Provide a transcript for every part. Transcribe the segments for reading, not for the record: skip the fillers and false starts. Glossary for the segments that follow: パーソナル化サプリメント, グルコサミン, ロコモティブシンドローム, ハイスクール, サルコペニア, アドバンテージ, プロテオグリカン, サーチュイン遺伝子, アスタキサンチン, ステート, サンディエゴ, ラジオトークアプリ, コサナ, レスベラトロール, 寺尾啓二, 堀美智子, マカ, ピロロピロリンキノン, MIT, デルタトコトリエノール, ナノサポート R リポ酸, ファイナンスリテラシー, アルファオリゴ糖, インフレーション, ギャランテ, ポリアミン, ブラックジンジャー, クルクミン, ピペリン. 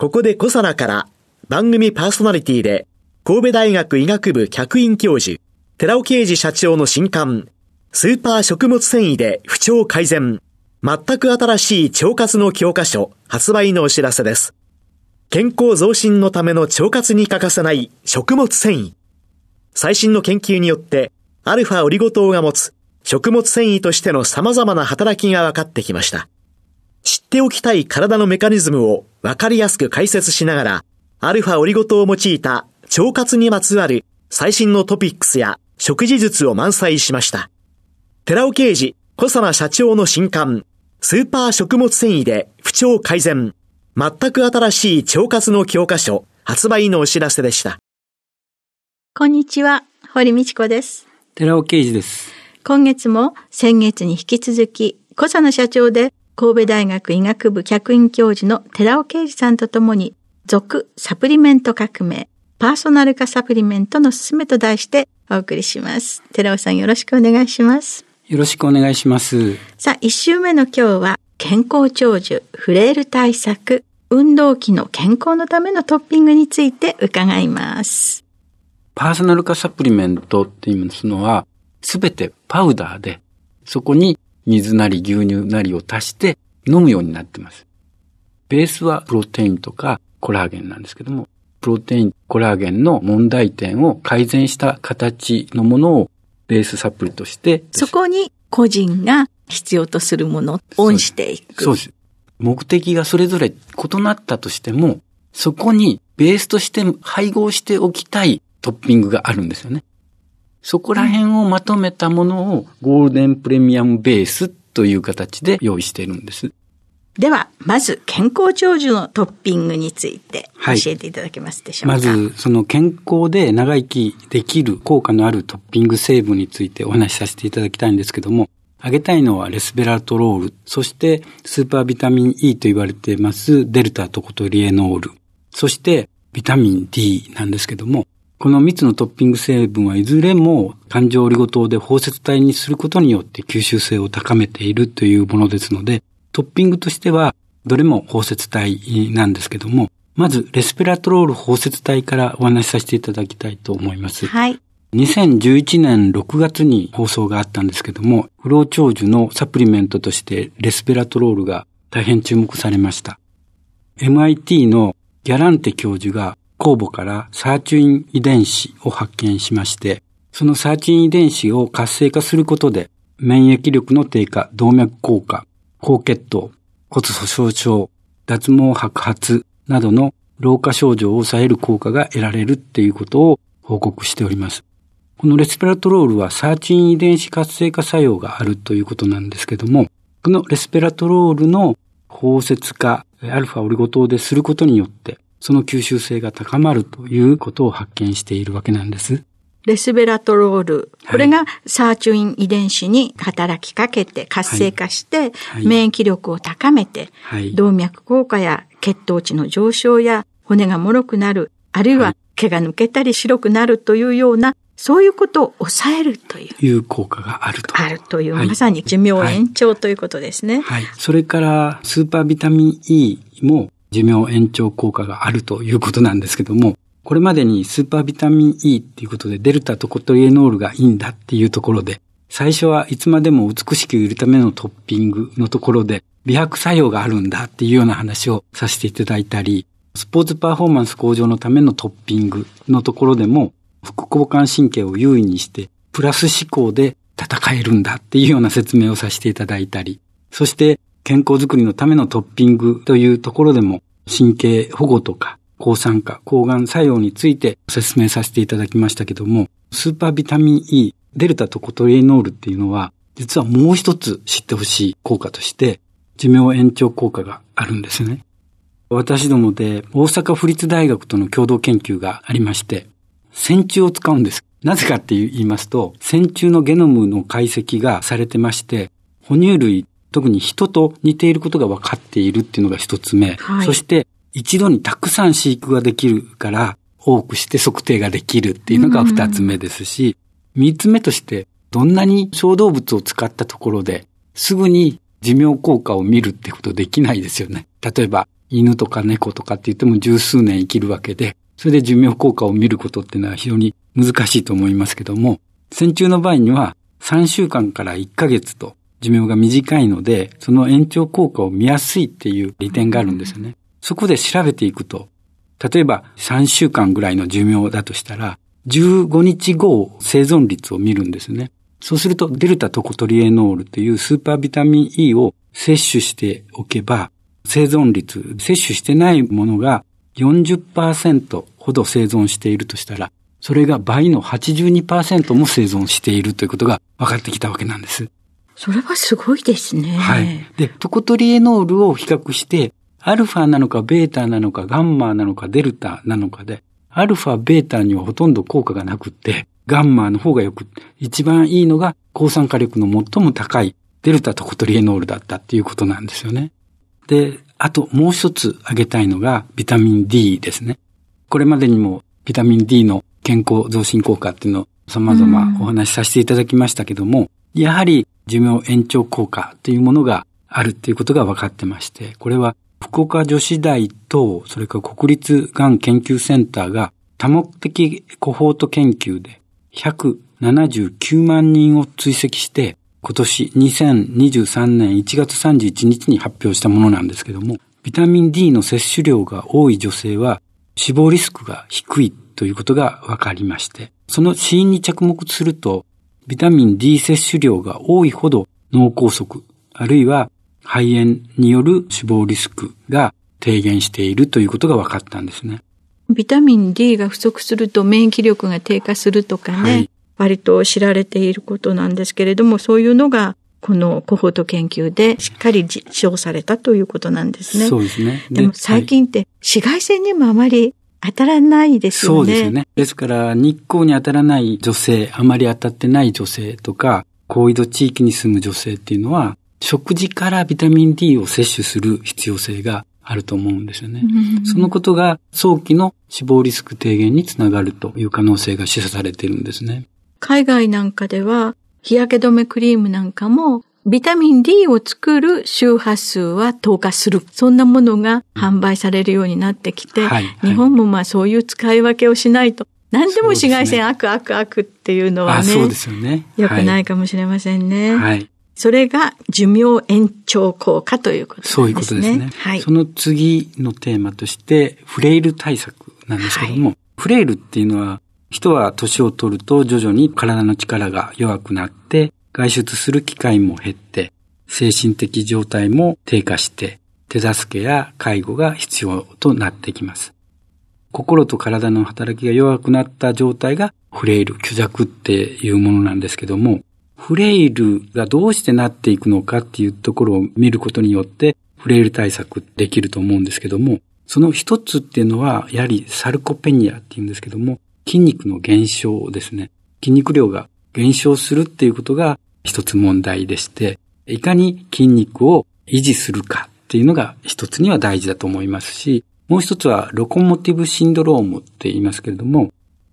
ここでコサナから、番組パーソナリティで神戸大学医学部客員教授寺尾啓二社長の新刊、スーパー食物繊維で不調改善、全く新しい腸活の教科書発売のお知らせです。健康増進のための腸活に欠かせない食物繊維。最新の研究によってアルファオリゴ糖が持つ食物繊維としての様々な働きが分かってきました。知っておきたい体のメカニズムを分かりやすく解説しながら、アルファオリゴ糖を用いた腸活にまつわる最新のトピックスや食事術を満載しました。寺尾啓二、小佐奈社長の新刊、スーパー食物繊維で不調改善、全く新しい腸活の教科書発売のお知らせでした。こんにちは、堀美智子です。寺尾啓二です。今月も先月に引き続き、小佐奈社長で神戸大学医学部客員教授の寺尾啓二さんとともに、続サプリメント革命、パーソナル化サプリメントのすすめと題してお送りします。寺尾さん、よろしくお願いします。よろしくお願いします。さあ、1週目の今日は、健康長寿、フレイル対策、運動器の健康のためのトッピングについて伺います。パーソナル化サプリメントって言いますのは、すべてパウダーで、そこに水なり牛乳なりを足して飲むようになってます。ベースはプロテインとかコラーゲンなんですけども、プロテイン、コラーゲンの問題点を改善した形のものをベースサプリとして、そこに個人が必要とするものをオンしていく。そうです。目的がそれぞれ異なったとしても、そこにベースとして配合しておきたいトッピングがあるんですよね。そこら辺をまとめたものをゴールデンプレミアムベースという形で用意しているんです。では、まず健康長寿のトッピングについて教えていただけますでしょうか。はい、まず、その健康で長生きできる効果のあるトッピング成分についてお話しさせていただきたいんですけども、挙げたいのはレスベラトロール、そしてスーパービタミン E と言われていますデルタトコトリエノール、そしてビタミン D なんですけども、この3つのトッピング成分はいずれも環状オリゴ糖で包摂体にすることによって吸収性を高めているというものですので、トッピングとしてはどれも包摂体なんですけども、まずレスベラトロール包摂体からお話しさせていただきたいと思います。はい。2011年6月に放送があったんですけども、不老長寿のサプリメントとしてレスベラトロールが大変注目されました。MIT のギャランテ教授が酵母からサーチュイン遺伝子を発見しまして、そのサーチュイン遺伝子を活性化することで、免疫力の低下、動脈硬化、高血糖、骨粗鬆症、脱毛白髪などの老化症状を抑える効果が得られるっていうことを報告しております。このレスベラトロールはサーチュイン遺伝子活性化作用があるということなんですけども、このレスベラトロールの包摂化、アルファオリゴ糖ですることによって、その吸収性が高まるということを発見しているわけなんです。レスベラトロール、これがサーチュイン遺伝子に働きかけて活性化して、免疫力を高めて、動脈硬化や血糖値の上昇や骨が脆くなる、あるいは毛が抜けたり白くなるというような、そういうことを抑えるという効果があると。あるという、まさに寿命延長ということですね。はい。はい、それから、スーパービタミン E も寿命延長効果があるということなんですけども、これまでにスーパービタミン E っていうことでデルタトコトリエノールがいいんだっていうところで、最初はいつまでも美しくいるためのトッピングのところで、美白作用があるんだっていうような話をさせていただいたり、スポーツパフォーマンス向上のためのトッピングのところでも、副交感神経を優位にしてプラス思考で戦えるんだっていうような説明をさせていただいたり、そして健康づくりのためのトッピングというところでも神経保護とか抗酸化、抗がん作用について説明させていただきましたけども、スーパービタミン E、デルタトコトリエノールっていうのは実はもう一つ知ってほしい効果として寿命延長効果があるんですね。私どもで大阪府立大学との共同研究がありまして、線虫を使うんです。なぜかって言いますと、線虫のゲノムの解析がされてまして、哺乳類、特に人と似ていることが分かっているっていうのが一つ目、はい、そして一度にたくさん飼育ができるから多くして測定ができるっていうのが二つ目ですし、三つ目としてどんなに小動物を使ったところですぐに寿命効果を見るってことできないですよね。例えば犬とか猫とかって言っても十数年生きるわけで、それで寿命効果を見ることっていうのは非常に難しいと思いますけども、線虫の場合には3週間から1ヶ月と寿命が短いので、その延長効果を見やすいっていう利点があるんですよね。そこで調べていくと、例えば3週間ぐらいの寿命だとしたら、15日後生存率を見るんですね。そうすると、デルタトコトリエノールというスーパービタミン E を摂取しておけば、生存率、摂取してないものが 40% ほど生存しているとしたら、それが倍の 82% も生存しているということが分かってきたわけなんです。それはすごいですね。はい。で、トコトリエノールを比較して、アルファなのかベータなのかガンマなのかデルタなのかで、アルファ、ベータにはほとんど効果がなくって、ガンマの方がよく、一番いいのが抗酸化力の最も高いデルタトコトリエノールだったっていうことなんですよね。で、あともう一つ挙げたいのがビタミン D ですね。これまでにもビタミン D の健康増進効果っていうのを様々お話しさせていただきましたけども、やはり寿命延長効果というものがあるということが分かってまして、これは福岡女子大とそれから国立がん研究センターが多目的コホート研究で179万人を追跡して今年2023年1月31日に発表したものなんですけども、ビタミン D の摂取量が多い女性は死亡リスクが低いということが分かりまして、その死因に着目するとビタミン D 摂取量が多いほど脳梗塞、あるいは肺炎による死亡リスクが低減しているということが分かったんですね。ビタミン D が不足すると免疫力が低下するとかね、はい、割と知られていることなんですけれども、そういうのがこのコホート研究でしっかり実証されたということなんですね。そうですね。でも最近って紫外線にもあまり当たらないですよね。そうですよね。ですから日光に当たらない女性、あまり当たってない女性とか、高緯度地域に住む女性っていうのは、食事からビタミン D を摂取する必要性があると思うんですよね。そのことが早期の死亡リスク低減につながるという可能性が示唆されているんですね。海外なんかでは日焼け止めクリームなんかもビタミン D を作る周波数は透過する。そんなものが販売されるようになってきて、はいはい、日本もまあそういう使い分けをしないと。何でも紫外線悪っていうのはね。そうですよね。良くないかもしれませんね。はい。はい、それが寿命延長効果ということですね。そういうことですね。はい。その次のテーマとしてフレイル対策なんですけども、はい、フレイルっていうのは人は年を取ると徐々に体の力が弱くなって、外出する機会も減って、精神的状態も低下して、手助けや介護が必要となってきます。心と体の働きが弱くなった状態がフレイル、虚弱っていうものなんですけども、フレイルがどうしてなっていくのかっていうところを見ることによって、フレイル対策できると思うんですけども、その一つっていうのは、やはりサルコペニアっていうんですけども、筋肉の減少ですね。筋肉量が減少するっていうことが一つ問題でして、いかに筋肉を維持するかっていうのが一つには大事だと思いますし、もう一つはロコモティブシンドロームって言いますけれども、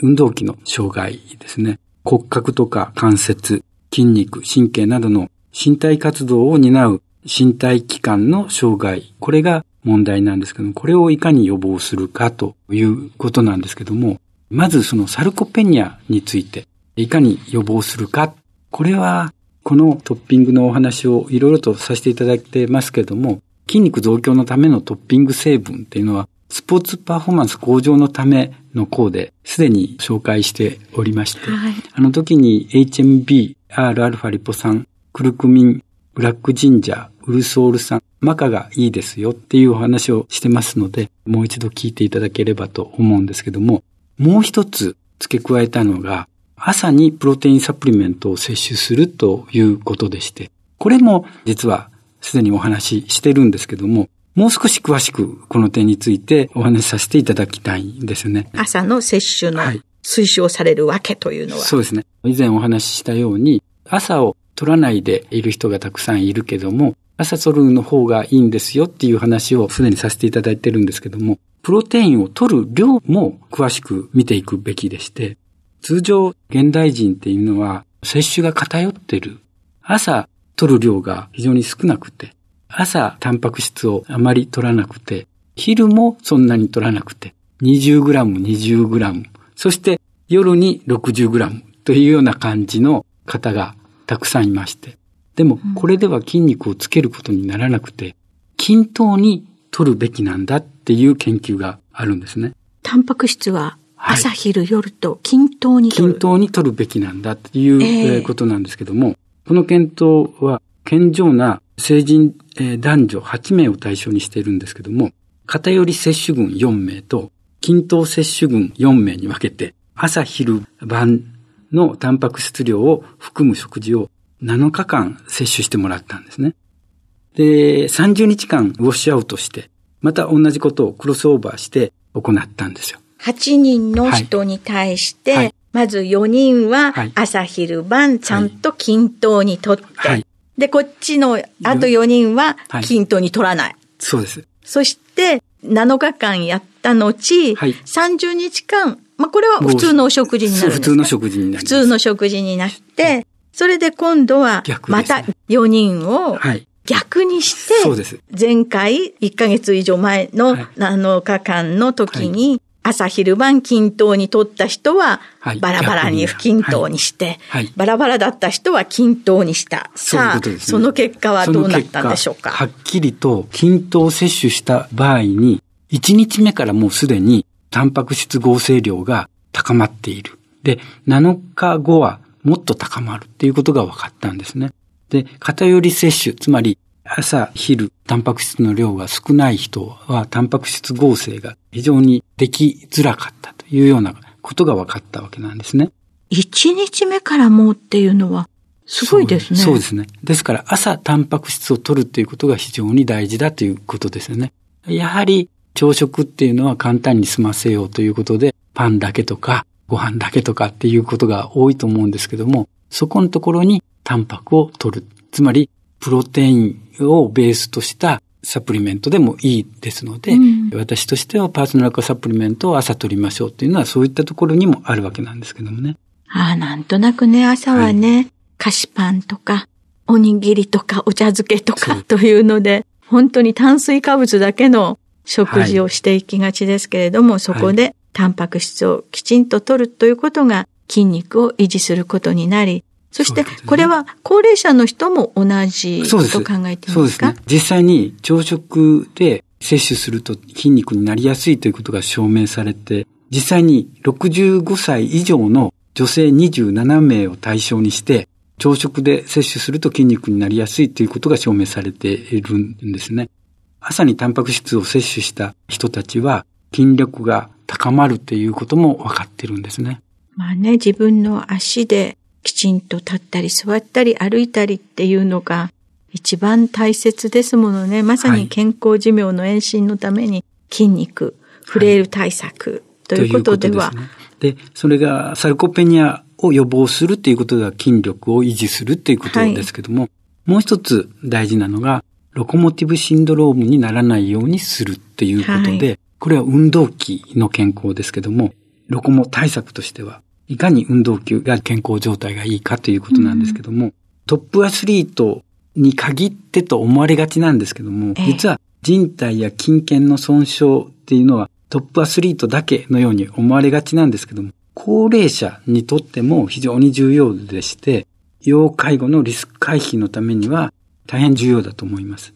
運動器の障害ですね。骨格とか関節、筋肉、神経などの身体活動を担う身体器官の障害、これが問題なんですけども、これをいかに予防するかということなんですけども、まずそのサルコペニアについていかに予防するか、これはこのトッピングのお話をいろいろとさせていただいてますけれども、筋肉増強のためのトッピング成分っていうのはスポーツパフォーマンス向上のための項ですでに紹介しておりまして、はい、あの時に HMB、Rα リポ酸、クルクミン、ブラックジンジャー、ウルソール酸、マカがいいですよっていうお話をしてますので、もう一度聞いていただければと思うんですけども、もう一つ付け加えたのが朝にプロテインサプリメントを摂取するということでして、これも実はすでにお話ししてるんですけども、もう少し詳しくこの点についてお話しさせていただきたいですね。朝の摂取の推奨されるわけというのは、はい、そうですね。以前お話ししたように朝を取らないでいる人がたくさんいるけども、朝取るの方がいいんですよっていう話をすでにさせていただいてるんですけども、プロテインを取る量も詳しく見ていくべきでして、通常現代人っていうのは摂取が偏っている。朝取る量が非常に少なくて、朝タンパク質をあまり取らなくて、昼もそんなに取らなくて、20g、20g、そして夜に 60g というような感じの方がたくさんいまして。でもこれでは筋肉をつけることにならなくて、均等に取るべきなんだっていう研究があるんですね。タンパク質は朝、はい、昼、夜と均等に取る。均等に取るべきなんだっていう、ことなんですけども、この検討は健常な成人、男女8名を対象にしているんですけども、偏り摂取群4名と均等摂取群4名に分けて、朝昼晩のタンパク質量を含む食事を7日間摂取してもらったんですね。で、30日間ウォッシュアウトして、また同じことをクロスオーバーして行ったんですよ。8人の人に対して、はいはい、まず4人は朝昼晩ちゃんと均等にとって、はいはい、で、こっちのあと4人は均等に取らない。はい、そうです。そして7日間やった後、はい、30日間、まあ、これは普通のお食事になるんですか？普通の食事になります。普通の食事になって、それで今度はまた4人を逆にして、前回1ヶ月以上前の7日間の時に朝昼晩均等に取った人はバラバラに不均等にして、バラバラだった人は均等にした。さあ、その結果はどうなったんでしょうか？はっきりと均等摂取した場合に、1日目からもうすでにタンパク質合成量が高まっている。で、7日後はもっと高まるっていうことが分かったんですね。で、偏り摂取、つまり朝、昼、タンパク質の量が少ない人はタンパク質合成が非常にできづらかったというようなことが分かったわけなんですね。1日目からもうっていうのはすごいですね。そうですね。ですから朝タンパク質を摂るということが非常に大事だということですよね。やはり朝食っていうのは簡単に済ませようということでパンだけとかご飯だけとかっていうことが多いと思うんですけども、そこのところにタンパクを摂る。つまり、プロテインをベースとしたサプリメントでもいいですので、うん、私としてはパーソナル化サプリメントを朝取りましょうっていうのはそういったところにもあるわけなんですけどもね。ああ、なんとなくね、朝はね、はい、菓子パンとか、おにぎりとか、お茶漬けとかというので、本当に炭水化物だけの食事をしていきがちですけれども、はい、そこで、はい、タンパク質をきちんと摂るということが筋肉を維持することになり、そしてこれは高齢者の人も同じと考えていますか？そうですね。実際に朝食で摂取すると筋肉になりやすいということが証明されて、実際に65歳以上の女性27名を対象にして朝食で摂取すると筋肉になりやすいということが証明されているんですね。朝にタンパク質を摂取した人たちは筋力が高まるっていうことも分かってるんですね。まあね、自分の足できちんと立ったり座ったり歩いたりっていうのが一番大切ですものね。まさに健康寿命の延伸のために筋肉、フレイル対策ということでは。はい、で、それがサルコペニアを予防するっていうことが筋力を維持するっていうことですけども、はい、もう一つ大事なのがロコモティブシンドロームにならないようにするっていうことで、はい、これは運動器の健康ですけども、ロコモ対策としてはいかに運動器が健康状態がいいかということなんですけども、うん、トップアスリートに限ってと思われがちなんですけども、実は人体や筋腱の損傷っていうのはトップアスリートだけのように思われがちなんですけども、高齢者にとっても非常に重要でして、要介護のリスク回避のためには大変重要だと思います。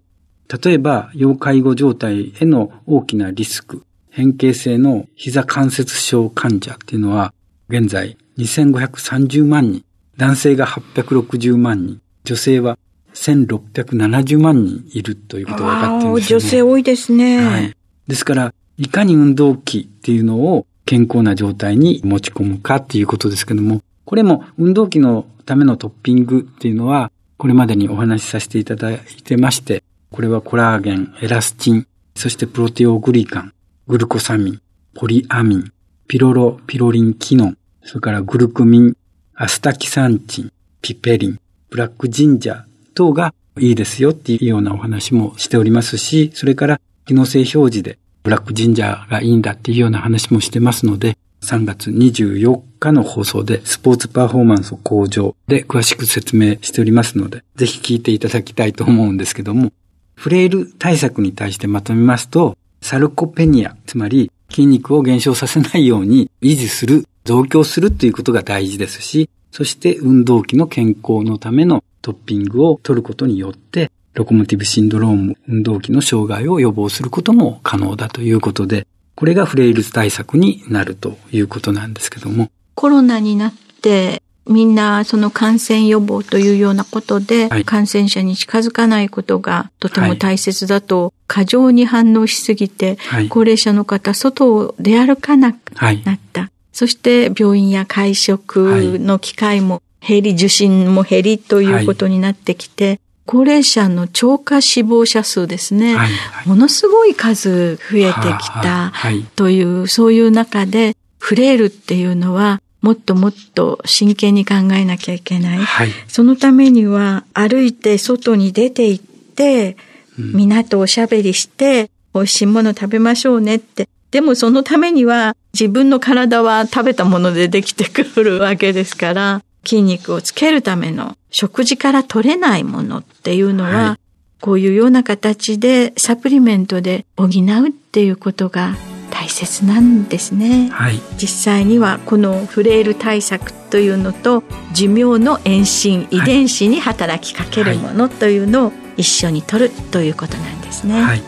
例えば、要介護状態への大きなリスク、変形性の膝関節症患者っていうのは、現在2530万人、男性が860万人、女性は1670万人いるということが分かっているんですね。女性多いですね。はい。ですから、いかに運動器っていうのを健康な状態に持ち込むかっていうことですけども、これも運動器のためのトッピングっていうのは、これまでにお話しさせていただいてまして、これはコラーゲン、エラスチン、そしてプロテオグリカン、グルコサミン、ポリアミン、ピロロピロリンキノン、それからグルクミン、アスタキサンチン、ピペリン、ブラックジンジャー等がいいですよっていうようなお話もしておりますし、それから機能性表示でブラックジンジャーがいいんだっていうような話もしてますので、3月24日の放送でスポーツパフォーマンス向上で詳しく説明しておりますので、ぜひ聞いていただきたいと思うんですけども、フレイル対策に対してまとめますと、サルコペニア、つまり筋肉を減少させないように維持する、増強するということが大事ですし、そして運動器の健康のためのトッピングを取ることによって、ロコモティブシンドローム、運動器の障害を予防することも可能だということで、これがフレイル対策になるということなんですけども。コロナになって、みんなその感染予防というようなことで、はい、感染者に近づかないことがとても大切だと、はい、過剰に反応しすぎて、はい、高齢者の方、外を出歩かなくなった。はい、そして病院や会食の機会も減り、受診も減りということになってきて、はい、高齢者の超過死亡者数ですね、はいはい、ものすごい数増えてきたという、はい、そういう中でフレイルっていうのはもっともっと真剣に考えなきゃいけない、はい、そのためには歩いて外に出て行って、うん、みんなとおしゃべりして美味しいもの食べましょうねって。でもそのためには自分の体は食べたものでできてくるわけですから、筋肉をつけるための食事から取れないものっていうのは、はい、こういうような形でサプリメントで補うっていうことが大切なんですね、はい、実際にはこのフレイル対策というのと寿命の延伸、遺伝子に働きかけるものというのを一緒に取るということなんですね、はい、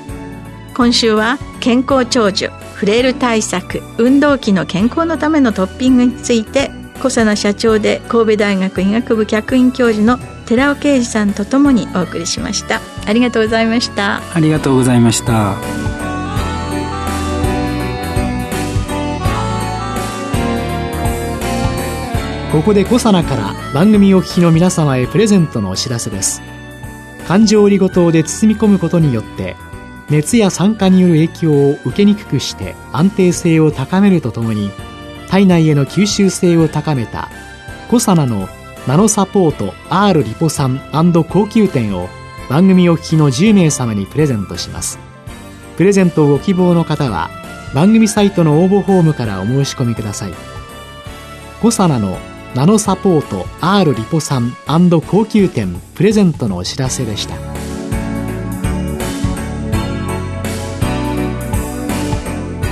今週は健康長寿、フレイル対策、運動器の健康のためのトッピングについて、小佐奈社長で神戸大学医学部客員教授の寺尾啓二さんとともにお送りしました。ありがとうございました。ありがとうございました。ここで小佐奈から番組お聞きの皆様へプレゼントのお知らせです。感情織ごとで包み込むことによって熱や酸化による影響を受けにくくして安定性を高めるとともに体内への吸収性を高めたコサナのナノサポート R リポ酸&高級店を番組お聞きの10名様にプレゼントします。プレゼントをご希望の方は番組サイトの応募フォームからお申し込みください。コサナのナノサポート R リポ酸&高級店プレゼントのお知らせでした。